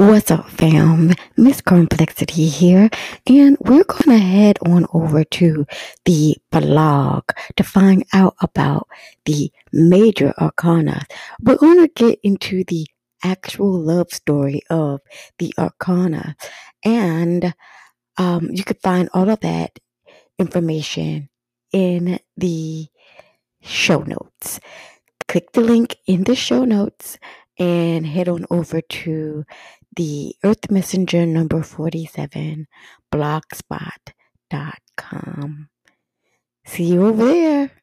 What's up, fam? Miss Complexity here, and we're gonna head on over to the blog to find out about the Major Arcana. We're gonna get into the actual love story of the Arcana, and you could find all of that information in the show notes. Click the link in the show notes and head on over to The Earth Messenger number 47, blogspot.com. See you over there.